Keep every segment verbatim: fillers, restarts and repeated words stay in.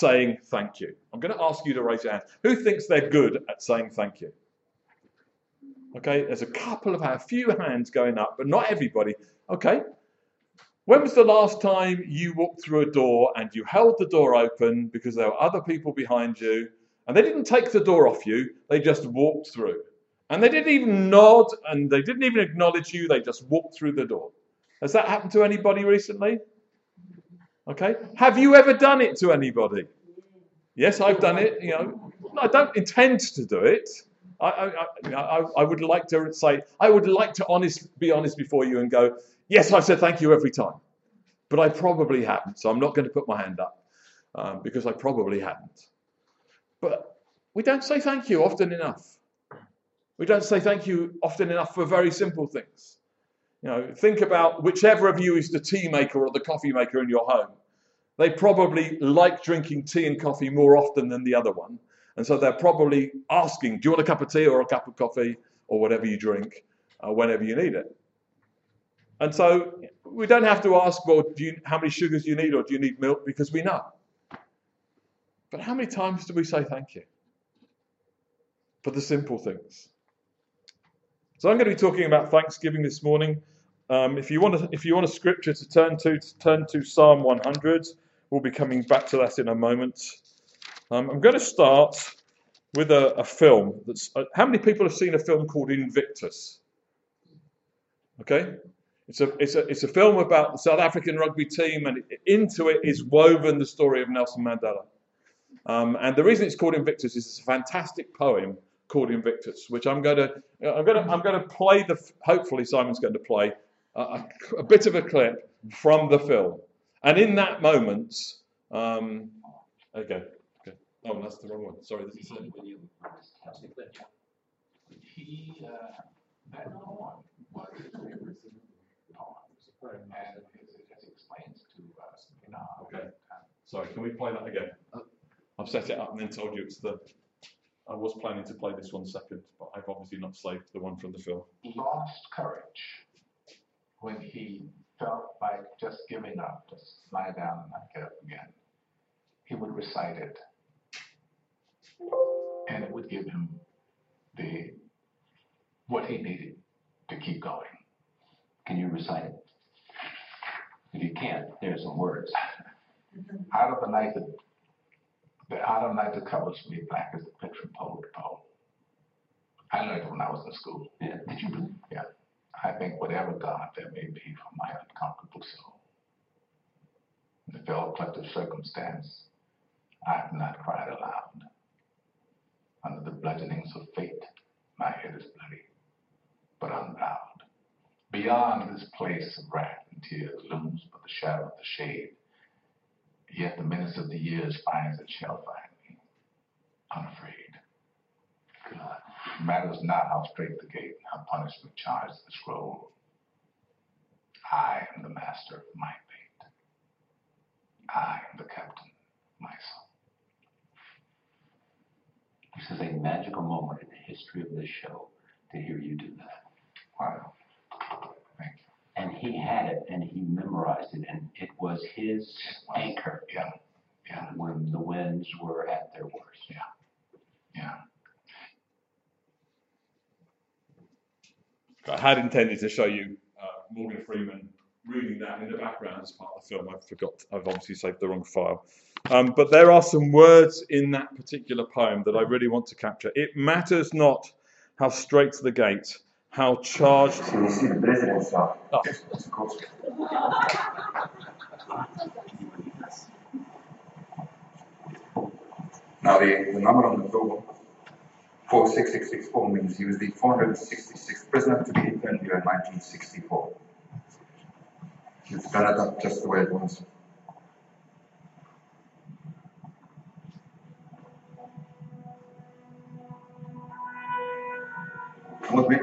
saying thank you. I'm going to ask you to raise your hands. Who thinks they're good at saying thank you? Okay, there's a couple of a few hands going up, but not everybody. Okay, when was the last time you walked through a door and you held the door open because there were other people behind you and they didn't take the door off you, they just walked through. And they didn't even nod and they didn't even acknowledge you, they just walked through the door. Has that happened to anybody recently? Okay, have you ever done it to anybody? Yes, I've done it, you know. I don't intend to do it. I, I, I, I would like to say, I would like to honest, be honest before you and go, yes, I've said thank you every time. But I probably haven't, so I'm not going to put my hand up um, because I probably haven't. But we don't say thank you often enough. We don't say thank you often enough for very simple things. You know, think about whichever of you is the tea maker or the coffee maker in your home. They probably like drinking tea and coffee more often than the other one. And so they're probably asking, do you want a cup of tea or a cup of coffee or whatever you drink uh, whenever you need it? And so we don't have to ask, well, do you, how many sugars do you need or do you need milk? Because we know. But how many times do we say thank you for the simple things? So I'm going to be talking about Thanksgiving this morning. Um, if you want to, if you want a scripture to turn to, to turn to Psalm one hundred. We'll be coming back to that in a moment. Um, I'm going to start with a, a film. That's, uh, how many people have seen a film called Invictus? Okay, it's a it's a it's a film about the South African rugby team, and it, into it is woven the story of Nelson Mandela. Um, and the reason it's called Invictus is it's a fantastic poem called Invictus, which I'm going to I'm going to I'm going to play the. Hopefully, Simon's going to play a, a, a bit of a clip from the film, and in that moment, um, there you go. Oh, that's the wrong one. Sorry, this is it. He uh, at dawn was his favorite poem, and it explains to us. Okay. Sorry, can we play that again? I've set it up and then told you it's the. I was planning to play this one second, but I've obviously not saved the one from the film. He lost courage when he felt like just giving up, just lie down and not get up again. He would recite it. And it would give him the what he needed to keep going. Can you recite it? If you can't, there's some words. Out of the night that the out of the night that covers me black as a picture, pole to pole. I learned it when I was in school. Yeah. Did you believe? Yeah. I think whatever God there may be for my uncomfortable soul. In the fell collective circumstance, I have not cried aloud. Under the bludgeonings of fate, my head is bloody, but unbowed. Beyond this place of wrath and tears looms but the shadow of the shade. Yet the menace of the years finds it shall find me, unafraid. God, it matters not how straight the gate and how punishment charges the scroll. I am the master of my fate. I am the captain of my soul. This is a magical moment in the history of this show to hear you do that. Wow. Thank you. And he had it, and he memorized it, and it was his it was, anchor. Yeah, yeah. When the winds were at their worst. Yeah, yeah. I had intended to show you uh, Morgan Freeman reading that in the background as part of the film. I forgot. I've obviously saved the wrong file. Um, but there are some words in that particular poem that I really want to capture. It matters not how straight the gate, how charged. You see the president's son. Oh. Now the, the number on the door, four six six six four, means he was the four hundred sixty-sixth prisoner to be interned here in nineteen sixty-four. It's done it up just the way it was. With me.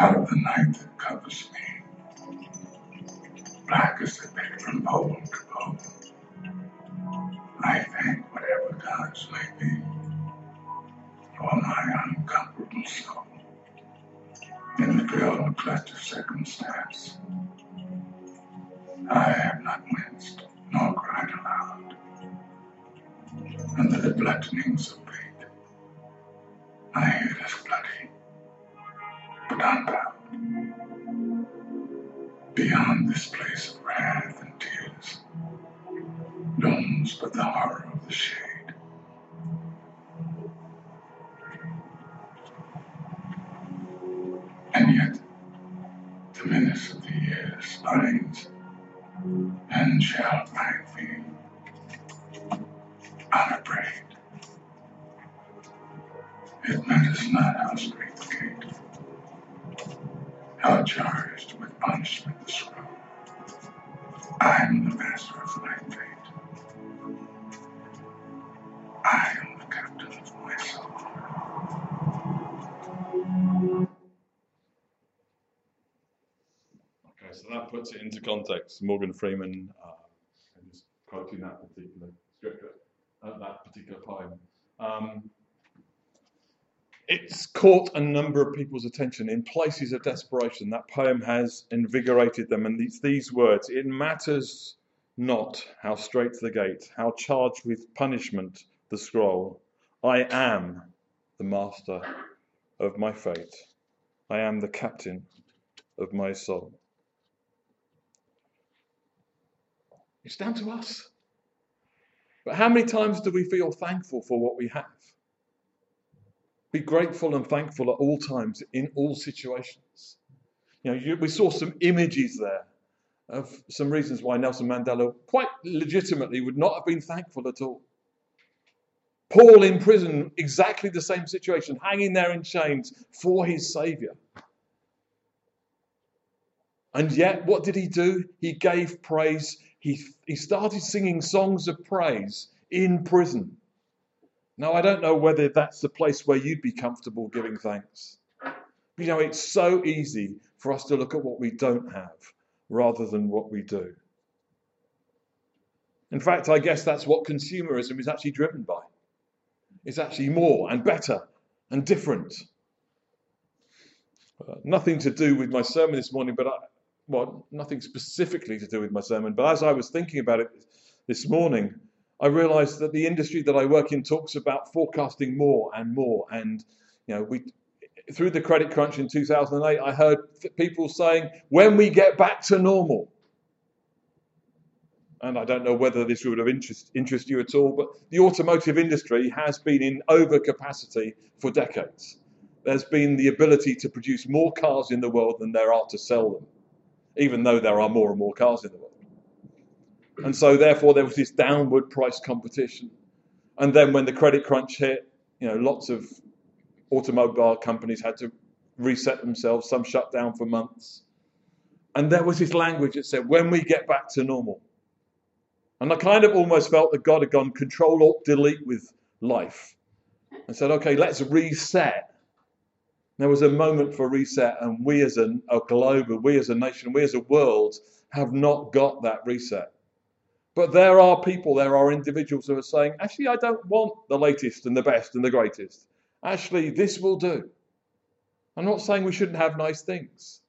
out of the night that covers me, black as the pit from bone to bone, I thank whatever gods may be for my uncomfortable soul. In the drill and clutch of circumstance, I have not winced nor cried aloud. Under the bludgeonings of fate, my head is bloody, but unbound. Beyond this place of wrath and tears, dawns but the horror of the shade. And yet, the menace of the years binds and shall bind thee unafraid. It matters not how straight the gate, how charged with punishment the scroll. I am the master of my fate. I am the captain of my soul. So that puts it into context. Morgan Freeman, uh, I'm just quoting that particular scripture, uh, that particular poem. Um, it's caught a number of people's attention in places of desperation. That poem has invigorated them, and it's these words: "It matters not how straight the gate, how charged with punishment the scroll. I am the master of my fate. I am the captain of my soul." It's down to us. But how many times do we feel thankful for what we have? Be grateful and thankful at all times, in all situations. You know, you, we saw some images there of some reasons why Nelson Mandela quite legitimately would not have been thankful at all. Paul in prison, exactly the same situation, hanging there in chains for his saviour. And yet, what did he do? He gave praise. He, he started singing songs of praise in prison. Now, I don't know whether that's the place where you'd be comfortable giving thanks. You know, it's so easy for us to look at what we don't have rather than what we do. In fact, I guess that's what consumerism is actually driven by. It's actually more and better and different. Uh, nothing to do with my sermon this morning, but I... Well, nothing specifically to do with my sermon, but as I was thinking about it this morning, I realised that the industry that I work in talks about forecasting more and more. And, you know, we through the credit crunch in two thousand eight, I heard people saying, when we get back to normal. And I don't know whether this would have interest, interest you at all, but the automotive industry has been in overcapacity for decades. There's been the ability to produce more cars in the world than there are to sell them, even though there are more and more cars in the world. And so, therefore, there was this downward price competition. And then when the credit crunch hit, you know, lots of automobile companies had to reset themselves, some shut down for months. And there was this language that said, when we get back to normal. And I kind of almost felt that God had gone control, alt, delete with life and said, okay, let's reset. There was a moment for reset, and we as a, a globe, we as a nation, we as a world have not got that reset. But there are people, there are individuals who are saying, actually, I don't want the latest and the best and the greatest. Actually, this will do. I'm not saying we shouldn't have nice things.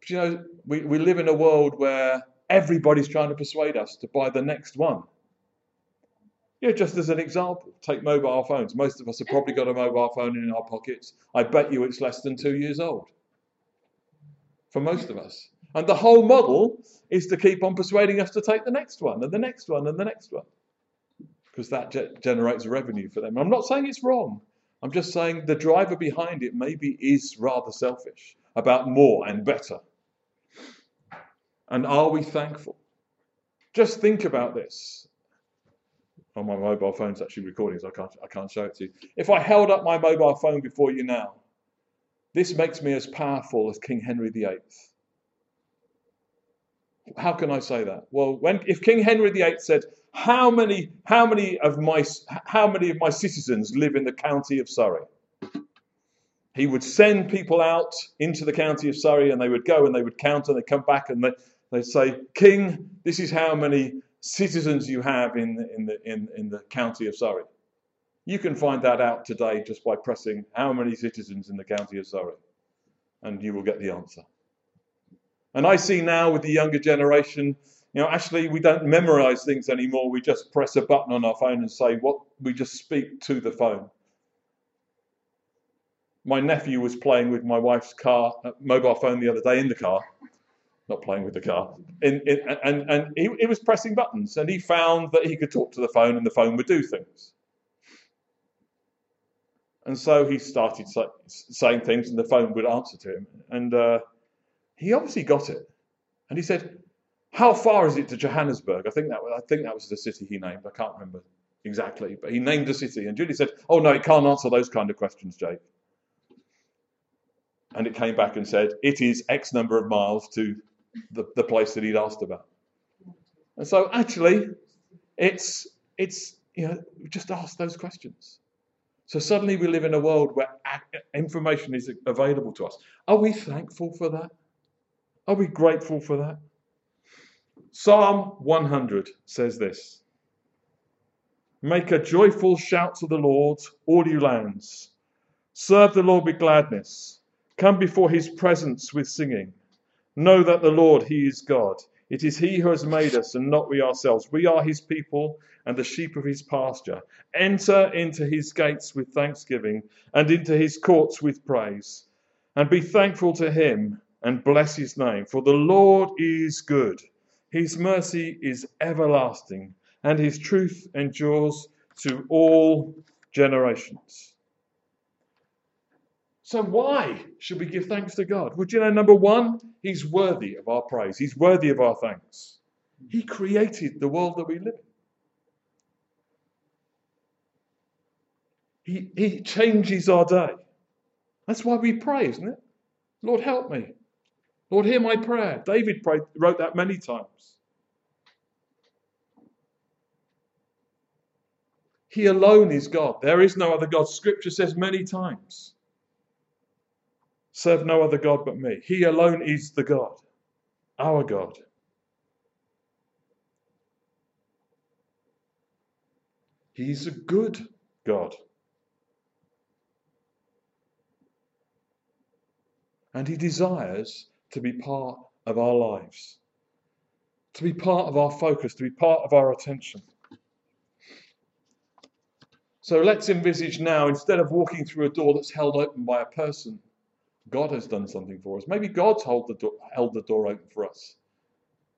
But, you know, we, we live in a world where everybody's trying to persuade us to buy the next one. Yeah, just as an example, take mobile phones. Most of us have probably got a mobile phone in our pockets. I bet you it's less than two years old for most of us. And the whole model is to keep on persuading us to take the next one and the next one and the next one, because that ge- generates revenue for them. I'm not saying it's wrong. I'm just saying the driver behind it maybe is rather selfish about more and better. And are we thankful? Just think about this. On my mobile phone's actually recording, so I can't, I can't show it to you. If I held up my mobile phone before you now, this makes me as powerful as King Henry the Eighth. How can I say that? Well, when if King Henry the Eighth said, "How many, how many of my, how many of my citizens live in the county of Surrey?" He would send people out into the county of Surrey, and they would go and they would count, and they'd come back and they, they'd say, "King, this is how many citizens you have in the, in the, in, in the county of Surrey." You can find that out today just by pressing "how many citizens in the county of Surrey," and you will get the answer. And I see now with the younger generation, you know, actually we don't memorize things anymore. We just press a button on our phone and say what, we just speak to the phone. My nephew was playing with my wife's car, uh, mobile phone the other day in the car, not playing with the car, in, in, and, and he, he was pressing buttons, and he found that he could talk to the phone and the phone would do things. And so he started say, saying things and the phone would answer to him. And uh, he obviously got it. And he said, "How far is it to Johannesburg?" I think that was, I think that was the city he named. I can't remember exactly, but he named a city. And Julie said, "Oh, no, it can't answer those kind of questions, Jake." And it came back and said, "It is X number of miles to the, the place that he'd asked about." And so actually, it's, it's you know, just ask those questions. So suddenly we live in a world where information is available to us. Are we thankful for that? Are we grateful for that? Psalm one hundred says this: "Make a joyful shout to the Lord, all you lands. Serve the Lord with gladness. Come before his presence with singing. Know that the Lord, he is God. It is he who has made us and not we ourselves. We are his people and the sheep of his pasture. Enter into his gates with thanksgiving and into his courts with praise. And be thankful to him and bless his name. For the Lord is good. His mercy is everlasting and his truth endures to all generations." So why should we give thanks to God? Well, do you know, number one, he's worthy of our praise. He's worthy of our thanks. He created the world that we live in. He, he changes our day. That's why we pray, isn't it? Lord, help me. Lord, hear my prayer. David prayed, wrote that many times. He alone is God. There is no other God. Scripture says many times, "Serve no other God but me." He alone is the God, our God. He's a good God. And he desires to be part of our lives, to be part of our focus, to be part of our attention. So let's envisage now, instead of walking through a door that's held open by a person, God has done something for us. Maybe God's held the, door, held the door open for us.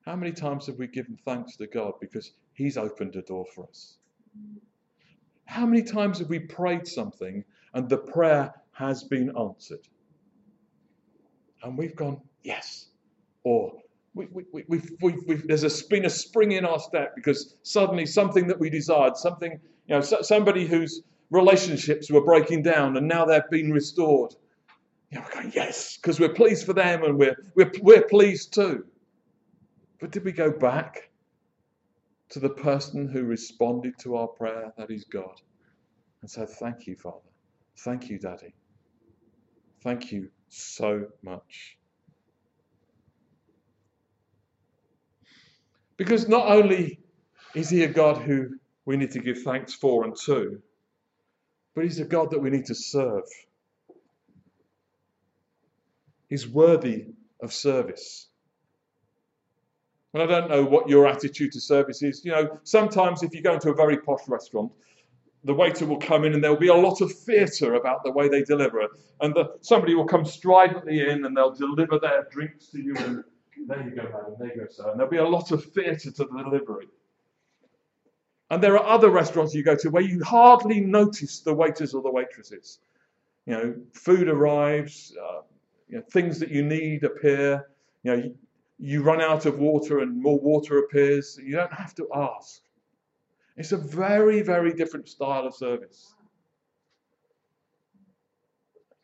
How many times have we given thanks to God because he's opened a door for us? How many times have we prayed something and the prayer has been answered? And we've gone, yes. Or we, we, we, we've, we've, we've, there's a, been a spring in our step because suddenly something that we desired, something, you know, so, somebody whose relationships were breaking down and now they've been restored. You know, we're going, yes, because we're pleased for them and we're, we're, we're pleased too. But did we go back to the person who responded to our prayer, that is God, and said, "Thank you, Father. Thank you, Daddy. Thank you so much"? Because not only is he a God who we need to give thanks for and to, but he's a God that we need to serve. He's worthy of service. And I don't know what your attitude to service is. You know, sometimes if you go into a very posh restaurant, the waiter will come in and there'll be a lot of theatre about the way they deliver it. And the, somebody will come stridently in and they'll deliver their drinks to you. And there you go, madam, there you go, sir. And there'll be a lot of theatre to the delivery. And there are other restaurants you go to where you hardly notice the waiters or the waitresses. You know, food arrives. Uh, You know, things that you need appear. You know, you, you run out of water and more water appears. You don't have to ask. It's a very, very different style of service.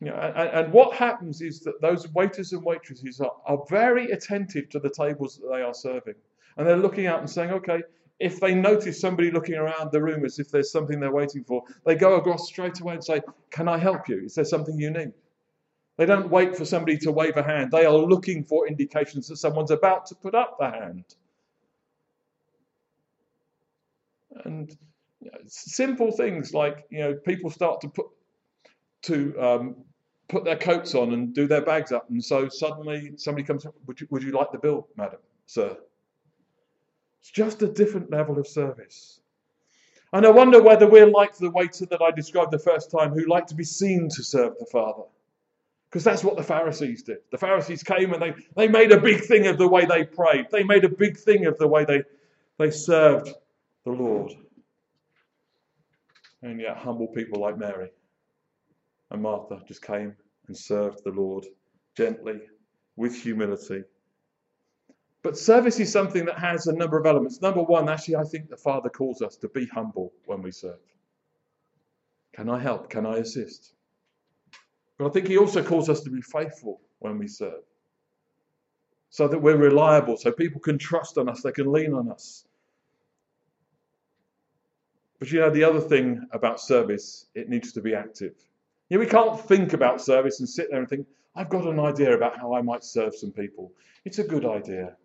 You know, and, and what happens is that those waiters and waitresses are, are very attentive to the tables that they are serving. And they're looking out and saying, okay, if they notice somebody looking around the room as if there's something they're waiting for, they go across straight away and say, "Can I help you? Is there something you need?" They don't wait for somebody to wave a hand. They are looking for indications that someone's about to put up the hand. And you know, simple things like, you know, people start to put to um, put their coats on and do their bags up, and so suddenly somebody comes up, would you, would you like the bill, madam, sir? It's just a different level of service. And I wonder whether we're like the waiter that I described the first time, who like to be seen to serve the Father. Because that's what the Pharisees did. The Pharisees came and they, they made a big thing of the way they prayed. They made a big thing of the way they, they served the Lord. And yet humble people like Mary and Martha just came and served the Lord gently, with humility. But service is something that has a number of elements. Number one, actually, I think the Father calls us to be humble when we serve. Can I help? Can I assist? But I think he also calls us to be faithful when we serve, so that we're reliable, so people can trust on us, they can lean on us. But you know, the other thing about service, it needs to be active. You know, we can't think about service and sit there and think, I've got an idea about how I might serve some people. It's a good idea.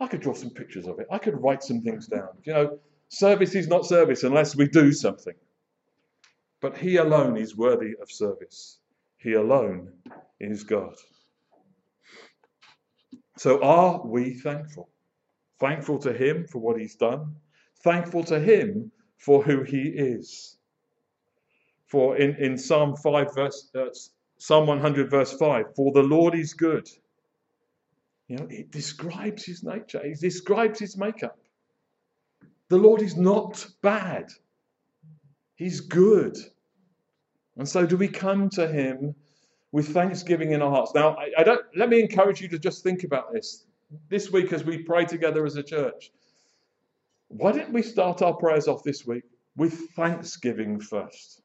I could draw some pictures of it. I could write some things down. You know, service is not service unless we do something. But he alone is worthy of service. He alone is God. So are we thankful? Thankful to him for what he's done. Thankful to him for who he is. For in, in Psalm five, verse uh, Psalm one hundred, verse five, for the Lord is good. You know, it describes his nature. It describes his makeup. The Lord is not bad. He's good. And so do we come to him with thanksgiving in our hearts? Now, I, I don't, let me encourage you to just think about this. This week as we pray together as a church, why didn't we start our prayers off this week with thanksgiving first?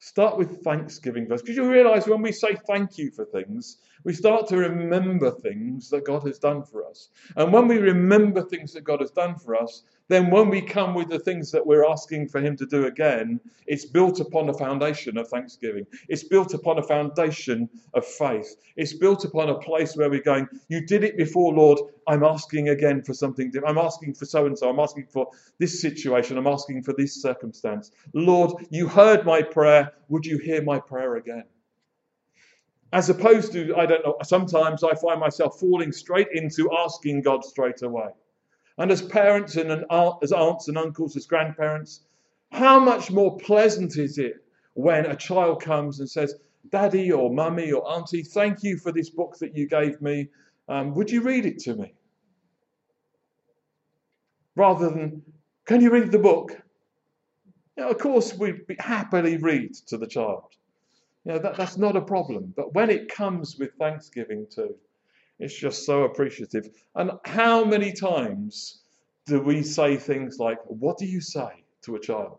Start with thanksgiving first. Because you realise when we say thank you for things, we start to remember things that God has done for us. And when we remember things that God has done for us, then when we come with the things that we're asking for him to do again, it's built upon a foundation of thanksgiving. It's built upon a foundation of faith. It's built upon a place where we're going, you did it before, Lord. I'm asking again for something different. I'm asking for so-and-so. I'm asking for this situation. I'm asking for this circumstance. Lord, you heard my prayer. Would you hear my prayer again? As opposed to, I don't know, sometimes I find myself falling straight into asking God straight away. And as parents and an aunt, as aunts and uncles, as grandparents, how much more pleasant is it when a child comes and says, Daddy or Mummy or Auntie, thank you for this book that you gave me. Um, would you read it to me? Rather than, can you read the book? Now, of course, we happily read to the child. You know, that, that's not a problem. But when it comes with thanksgiving too, it's just so appreciative. And how many times do we say things like, what do you say to a child?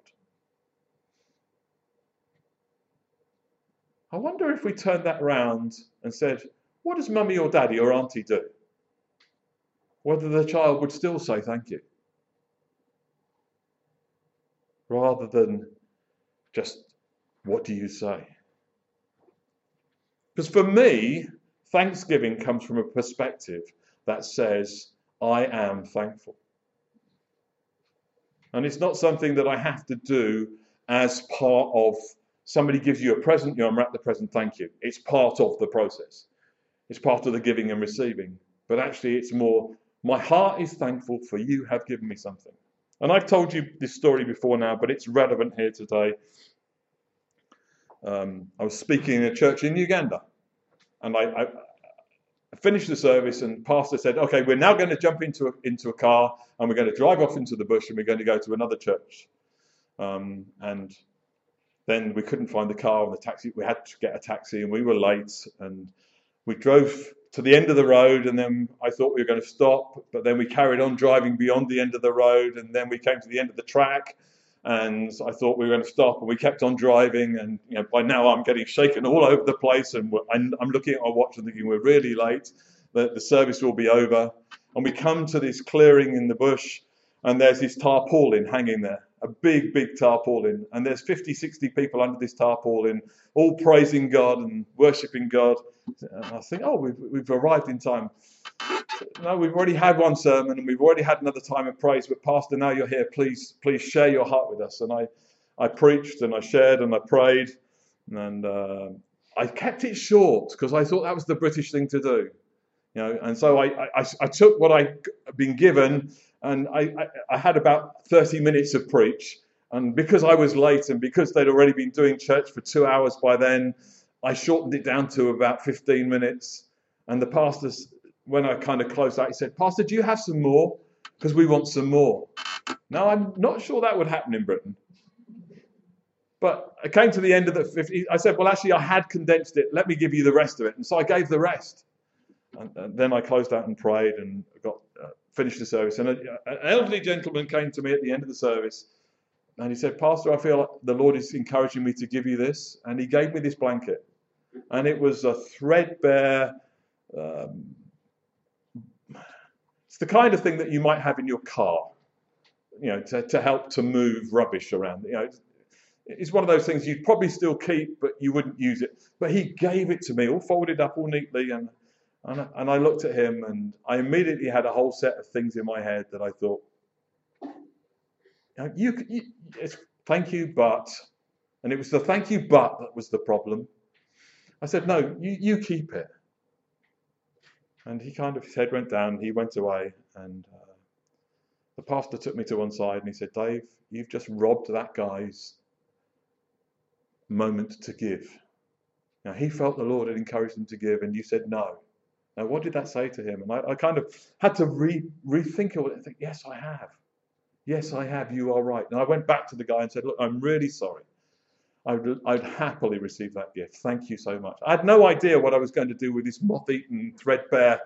I wonder if we turned that round and said, what does Mummy or Daddy or Auntie do? Whether the child would still say thank you. Rather than just, what do you say? Because for me, thanksgiving comes from a perspective that says, I am thankful. And it's not something that I have to do as part of, somebody gives you a present, you unwrap the present, thank you. It's part of the process. It's part of the giving and receiving. But actually it's more, my heart is thankful for you have given me something. And I've told you this story before now, but it's relevant here today. Um, I was speaking in a church in Uganda. And I, I finished the service and pastor said, okay, we're now going to jump into a, into a car and we're going to drive off into the bush and we're going to go to another church. Um, and then we couldn't find the car and the taxi. We had to get a taxi and we were late. And we drove to the end of the road and then I thought we were going to stop. But then we carried on driving beyond the end of the road. And then we came to the end of the track. And I thought we were going to stop, and we kept on driving. And you know, by now I'm getting shaken all over the place, and I'm looking at our watch and thinking we're really late, that the service will be over. And we come to this clearing in the bush, and there's this tarpaulin hanging there, a big, big tarpaulin. And there's fifty, sixty people under this tarpaulin, all praising God and worshipping God. And I think, oh, we've, we've arrived in time. No, we've already had one sermon and we've already had another time of praise. But Pastor, now you're here. Please, please share your heart with us. And I, I preached and I shared and I prayed. And uh, I kept it short because I thought that was the British thing to do. You know, and so I, I, I took what I'd been given, and I, I, I had about thirty minutes of preach. And because I was late and because they'd already been doing church for two hours by then, I shortened it down to about fifteen minutes. And the pastor, when I kind of closed out, he said, "Pastor, do you have some more? Because we want some more." Now, I'm not sure that would happen in Britain. But I came to the end of the fifty. I said, "Well, actually, I had condensed it. Let me give you the rest of it." And so I gave the rest. And then I closed out and prayed and got uh, finished the service. And a, an elderly gentleman came to me at the end of the service, and he said, "Pastor, I feel like the Lord is encouraging me to give you this." And he gave me this blanket, and it was a threadbare. Um, it's the kind of thing that you might have in your car, you know, to, to help to move rubbish around. You know, it's, it's one of those things you'd probably still keep, but you wouldn't use it. But he gave it to me, all folded up, all neatly, and. And I looked at him and I immediately had a whole set of things in my head that I thought, you, you, it's, thank you, but, and it was the thank you, but that was the problem. I said, "No, you, you keep it." And he kind of, his head went down, he went away. And uh, the pastor took me to one side and he said, "Dave, you've just robbed that guy's moment to give. Now, he felt the Lord had encouraged him to give, and you said no. Now, what did that say to him?" And I, I kind of had to re, rethink it. I think, yes, I have. Yes, I have. You are right. And I went back to the guy and said, "Look, I'm really sorry. I'd, I'd happily receive that gift. Thank you so much." I had no idea what I was going to do with this moth-eaten, threadbare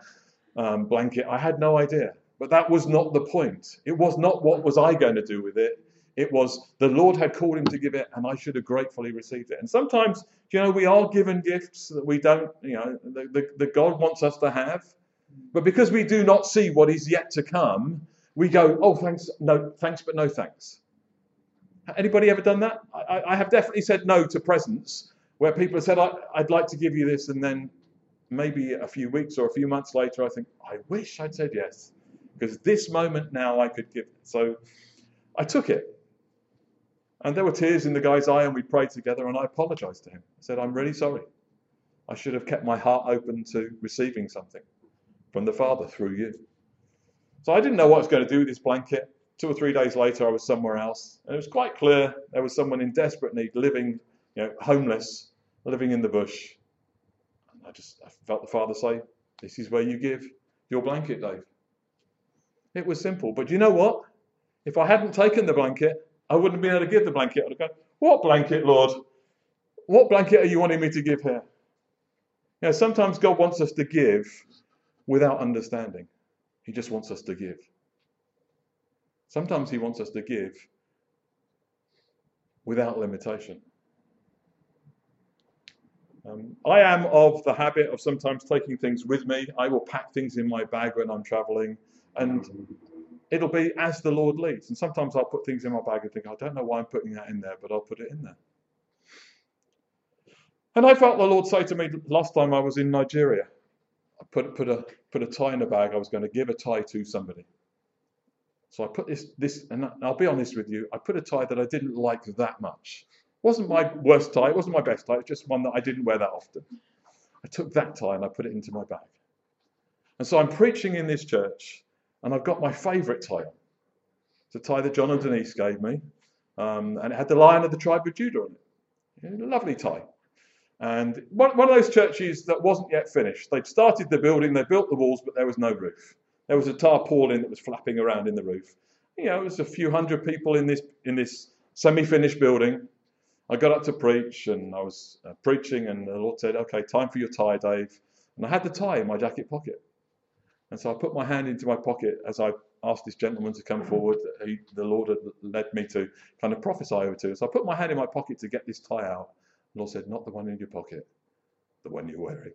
um, blanket. I had no idea. But that was not the point. It was not what was I going to do with it. It was the Lord had called him to give it, and I should have gratefully received it. And sometimes, you know, we are given gifts that we don't, you know, that God wants us to have. But because we do not see what is yet to come, we go, "Oh, thanks, no, thanks, but no thanks." Anybody ever done that? I, I have definitely said no to presents where people have said, I, I'd like to give you this. And then maybe a few weeks or a few months later, I think, I wish I'd said yes, because this moment now I could give it. So I took it. And there were tears in the guy's eye, and we prayed together, and I apologized to him. I said, "I'm really sorry. I should have kept my heart open to receiving something from the Father through you." So I didn't know what I was going to do with this blanket. Two or three days later, I was somewhere else. And it was quite clear there was someone in desperate need, living, you know, homeless, living in the bush. And I just I felt the Father say, "This is where you give your blanket, Dave." It was simple. But you know what? If I hadn't taken the blanket, I wouldn't have been able to give the blanket. I'd go, "What blanket, Lord? What blanket are you wanting me to give here?" You know, sometimes God wants us to give without understanding. He just wants us to give. Sometimes he wants us to give without limitation. Um, I am of the habit of sometimes taking things with me. I will pack things in my bag when I'm traveling, and it'll be as the Lord leads. And sometimes I'll put things in my bag and think, I don't know why I'm putting that in there, but I'll put it in there. And I felt the Lord say to me last time I was in Nigeria, I put, put, a, put a tie in a bag. I was going to give a tie to somebody. So I put this, this, and I'll be honest with you, I put a tie that I didn't like that much. It wasn't my worst tie. It wasn't my best tie. It's just one that I didn't wear that often. I took that tie and I put it into my bag. And so I'm preaching in this church, and I've got my favourite tie on. It's a tie that John and Denise gave me. Um, and it had the Lion of the Tribe of Judah on it. A lovely tie. And one, one of those churches that wasn't yet finished. They'd started the building, they built the walls, but there was no roof. There was a tarpaulin that was flapping around in the roof. You know, it was a few hundred people in this, in this semi-finished building. I got up to preach, and I was uh, preaching, and the Lord said, "Okay, time for your tie, Dave." And I had the tie in my jacket pocket. And so I put my hand into my pocket as I asked this gentleman to come forward that he, the Lord had led me to kind of prophesy over to. So I put my hand in my pocket to get this tie out. The Lord said, "Not the one in your pocket, the one you're wearing,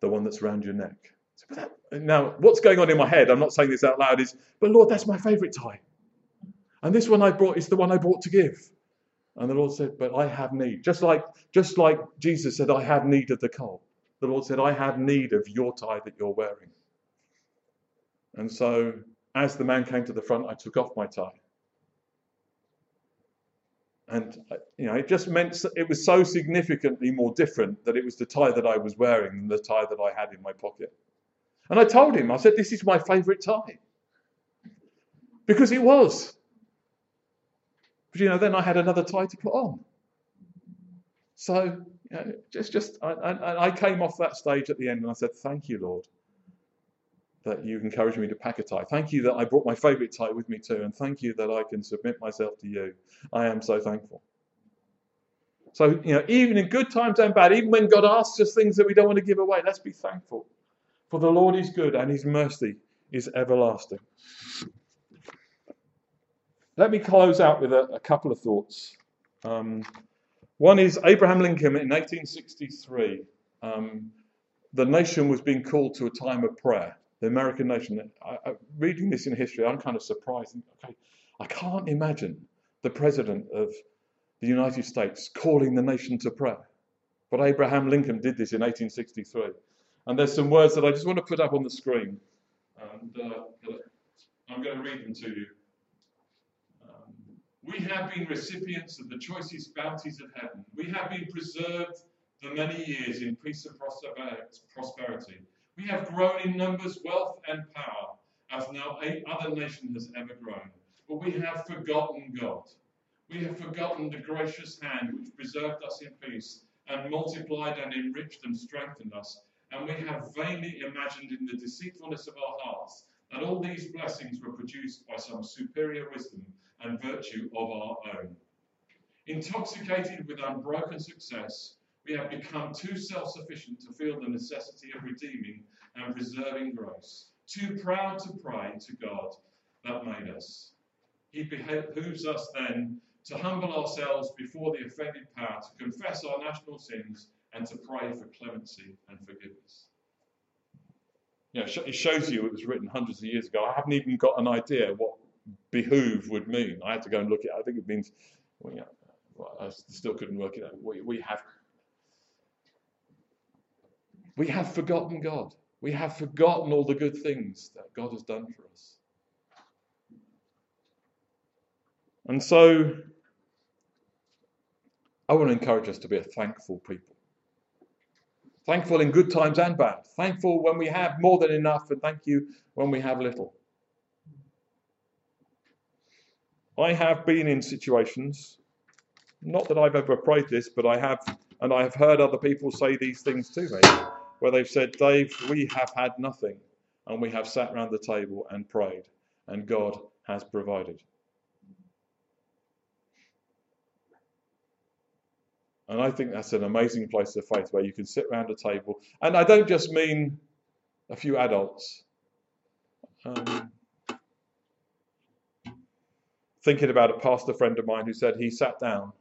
the one that's round your neck." So, but that, now, what's going on in my head, I'm not saying this out loud, is, but Lord, that's my favourite tie. And this one I brought is the one I brought to give. And the Lord said, but I have need. Just like, just like Jesus said, I have need of the coal. The Lord said, I have need of your tie that you're wearing. And so as the man came to the front, I took off my tie. And, you know, it just meant it was so significantly more different that it was the tie that I was wearing than the tie that I had in my pocket. And I told him, I said, this is my favourite tie. Because it was. But, you know, then I had another tie to put on. So, you know, just, just, I, I, I came off that stage at the end and I said, thank you, Lord, that you've encouraged me to pack a tie. Thank you that I brought my favourite tie with me too, and thank you that I can submit myself to you. I am so thankful. So, you know, even in good times and bad, even when God asks us things that we don't want to give away, let's be thankful. For the Lord is good and his mercy is everlasting. Let me close out with a, a couple of thoughts. Um, one is Abraham Lincoln in eighteen sixty-three. Um, the nation was being called to a time of prayer. The American nation. I, I, reading this in history, I'm kind of surprised. Okay, I can't imagine the president of the United States calling the nation to prayer. But Abraham Lincoln did this in eighteen sixty-three. And there's some words that I just want to put up on the screen. And uh, I'm going to read them to you. Um, we have been recipients of the choicest bounties of heaven. We have been preserved for many years in peace and prosperity. We have grown in numbers, wealth and power, as no other nation has ever grown. But we have forgotten God. We have forgotten the gracious hand which preserved us in peace and multiplied and enriched and strengthened us. And we have vainly imagined in the deceitfulness of our hearts that all these blessings were produced by some superior wisdom and virtue of our own. Intoxicated with unbroken success, we have become too self-sufficient to feel the necessity of redeeming and preserving grace, too proud to pray to God that made us. It behooves us then to humble ourselves before the offended power, to confess our national sins, and to pray for clemency and forgiveness. Yeah, it shows you it was written hundreds of years ago. I haven't even got an idea what behoove would mean. I had to go and look it. I think it means, well, yeah, well, I still couldn't work it out. We, we have... We have forgotten God. We have forgotten all the good things that God has done for us. And so I want to encourage us to be a thankful people. Thankful in good times and bad. Thankful when we have more than enough, and thank you when we have little. I have been in situations, not that I've ever prayed this, but I have, and I have heard other people say these things to me, where they've said, Dave, we have had nothing, and we have sat round the table and prayed, and God has provided. And I think that's an amazing place of faith, where you can sit round a table. And I don't just mean a few adults. Um, thinking about a pastor friend of mine who said he sat down.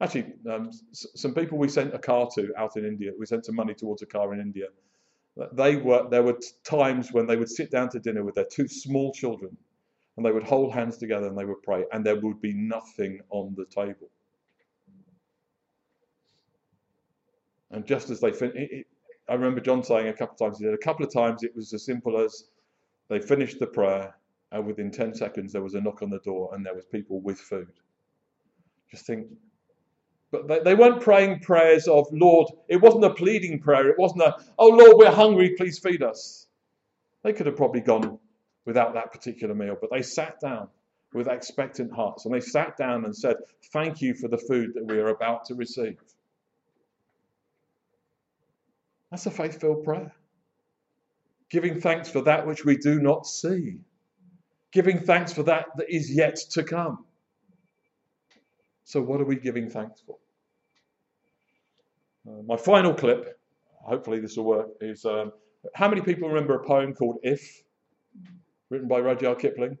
Actually, um, s- some people we sent a car to out in India. We sent some money towards a car in India. They were, there were times when they would sit down to dinner with their two small children, and they would hold hands together and they would pray, and there would be nothing on the table. And just as they finished, I remember John saying a couple of times, he said a couple of times it was as simple as they finished the prayer, and within ten seconds there was a knock on the door and there was people with food. Just think, but they, they weren't praying prayers of, Lord, it wasn't a pleading prayer. It wasn't a, oh, Lord, we're hungry, please feed us. They could have probably gone without that particular meal, but they sat down with expectant hearts, and they sat down and said, thank you for the food that we are about to receive. That's a faith-filled prayer. Giving thanks for that which we do not see. Giving thanks for that that is yet to come. So what are we giving thanks for? Uh, my final clip, hopefully this will work, is um, how many people remember a poem called If, written by Rudyard Kipling?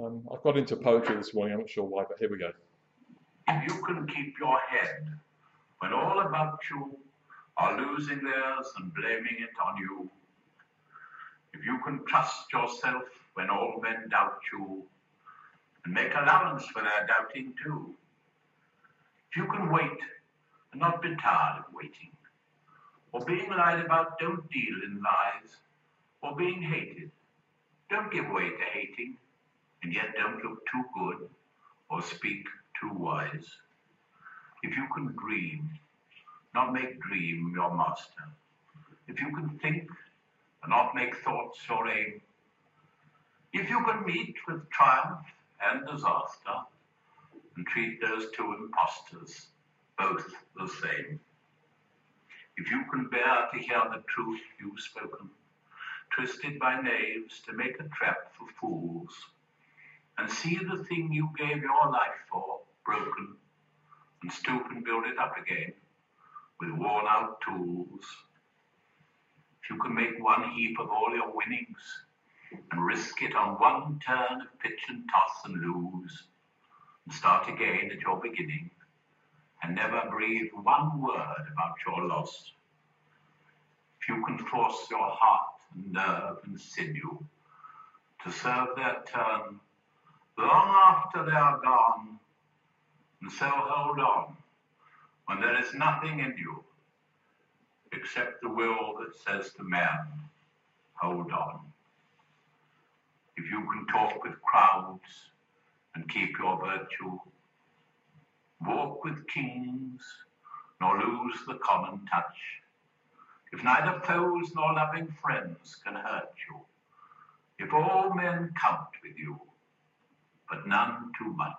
Um, I've got into poetry this morning, I'm not sure why, but here we go. If you can keep your head when all about you are losing theirs and blaming it on you. If you can trust yourself when all men doubt you, and make allowance for their doubting too. If you can wait and not be tired of waiting, or being lied about, don't deal in lies, or being hated, don't give way to hating, and yet don't look too good or speak too wise. If you can dream, not make dream your master. If you can think and not make thoughts your aim. If you can meet with triumph and disaster and treat those two impostors both the same. If you can bear to hear the truth you've spoken, twisted by knaves to make a trap for fools, and see the thing you gave your life for broken, and stoop and build it up again with worn-out tools. If you can make one heap of all your winnings and risk it on one turn of pitch and toss and lose, and start again at your beginning, and never breathe one word about your loss. If you can force your heart and nerve and sinew to serve their turn long after they are gone, and so hold on when there is nothing in you except the will that says to man, hold on. If you can talk with crowds and keep your virtue, walk with kings, nor lose the common touch. If neither foes nor loving friends can hurt you, if all men count with you, but none too much.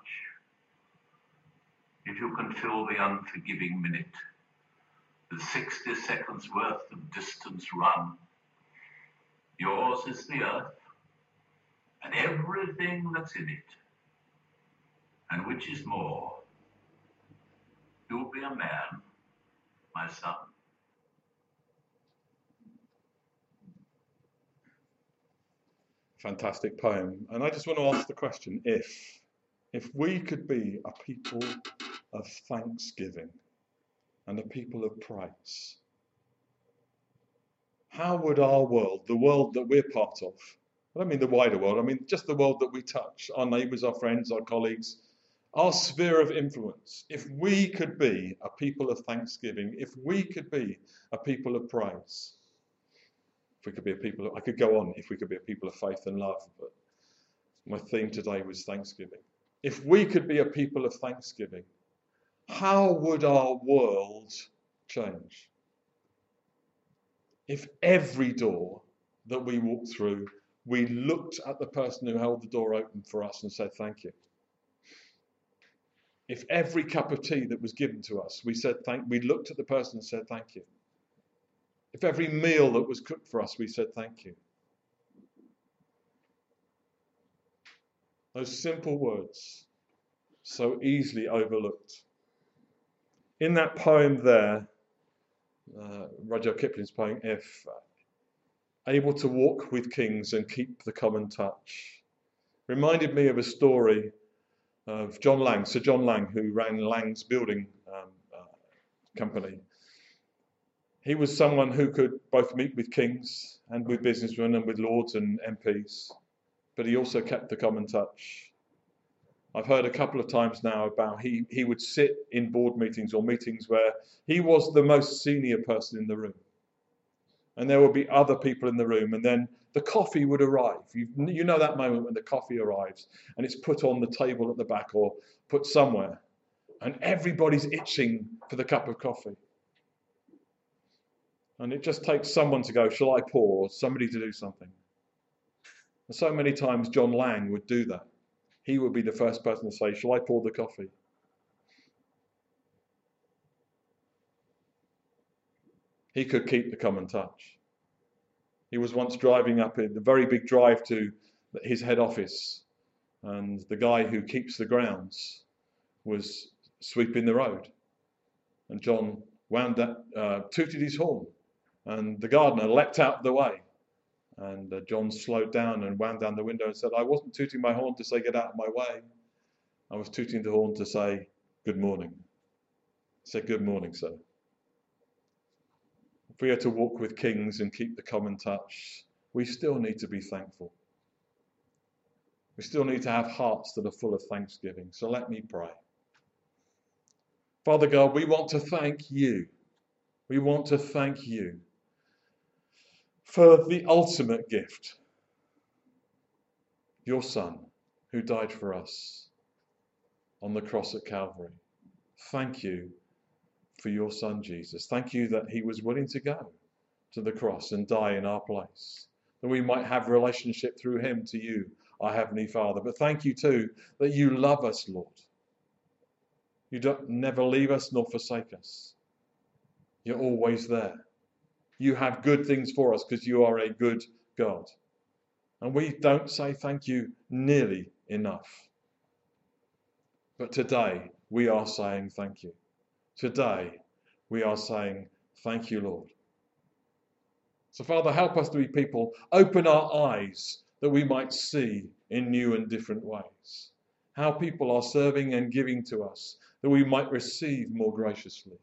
If you can fill the unforgiving minute with sixty seconds worth of distance run, yours is the earth and everything that's in it, and which is more, you'll be a man, my son. Fantastic poem. And I just want to ask the question, if, if we could be a people of thanksgiving and a people of praise, how would our world, the world that we're part of, I don't mean the wider world, I mean just the world that we touch, our neighbours, our friends, our colleagues, our sphere of influence, if we could be a people of thanksgiving, if we could be a people of praise, if we could be a people of, I could go on, if we could be a people of faith and love, but my theme today was thanksgiving. If we could be a people of thanksgiving, how would our world change? If every door that we walked through, we looked at the person who held the door open for us and said, thank you. If every cup of tea that was given to us, we said thank, we looked at the person and said thank you. If every meal that was cooked for us, we said thank you. Those simple words, so easily overlooked. In that poem there, uh, Rudyard Kipling's poem, If, able to walk with kings and keep the common touch, reminded me of a story of John Lang, Sir John Lang, who ran Lang's building um, uh, company. He was someone who could both meet with kings and with businessmen and with lords and M Ps, but he also kept the common touch. I've heard a couple of times now about he, he would sit in board meetings or meetings where he was the most senior person in the room. And there would be other people in the room, and then the coffee would arrive. You, you know that moment when the coffee arrives and it's put on the table at the back or put somewhere, and everybody's itching for the cup of coffee. And it just takes someone to go, shall I pour, or somebody to do something. And so many times John Lang would do that. He would be the first person to say, shall I pour the coffee? He could keep the common touch. He was once driving up in the very big drive to his head office, and the guy who keeps the grounds was sweeping the road. And John wound up, uh, tooted his horn, and the gardener leapt out of the way. And uh, John slowed down and wound down the window and said, I wasn't tooting my horn to say, get out of my way. I was tooting the horn to say, good morning. He said, good morning, sir. If we are to walk with kings and keep the common touch, we still need to be thankful. We still need to have hearts that are full of thanksgiving. So let me pray. Father God, we want to thank you. We want to thank you for the ultimate gift, your Son, who died for us on the cross at Calvary. Thank you for your Son, Jesus. Thank you that he was willing to go to the cross and die in our place, that we might have relationship through him to you, our Heavenly Father. But thank you too that you love us, Lord. You don't never leave us nor forsake us. You're always there. You have good things for us because you are a good God. And we don't say thank you nearly enough. But today we are saying thank you. Today we are saying thank you, Lord. So, Father, help us to be people. Open our eyes that we might see in new and different ways how people are serving and giving to us, that we might receive more graciously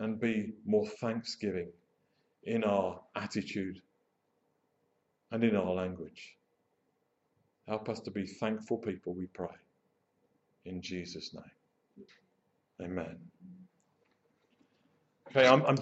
and be more thanksgiving in our attitude and in our language. Help us to be thankful people, we pray. In Jesus' name. Amen. Okay, I'm... I'm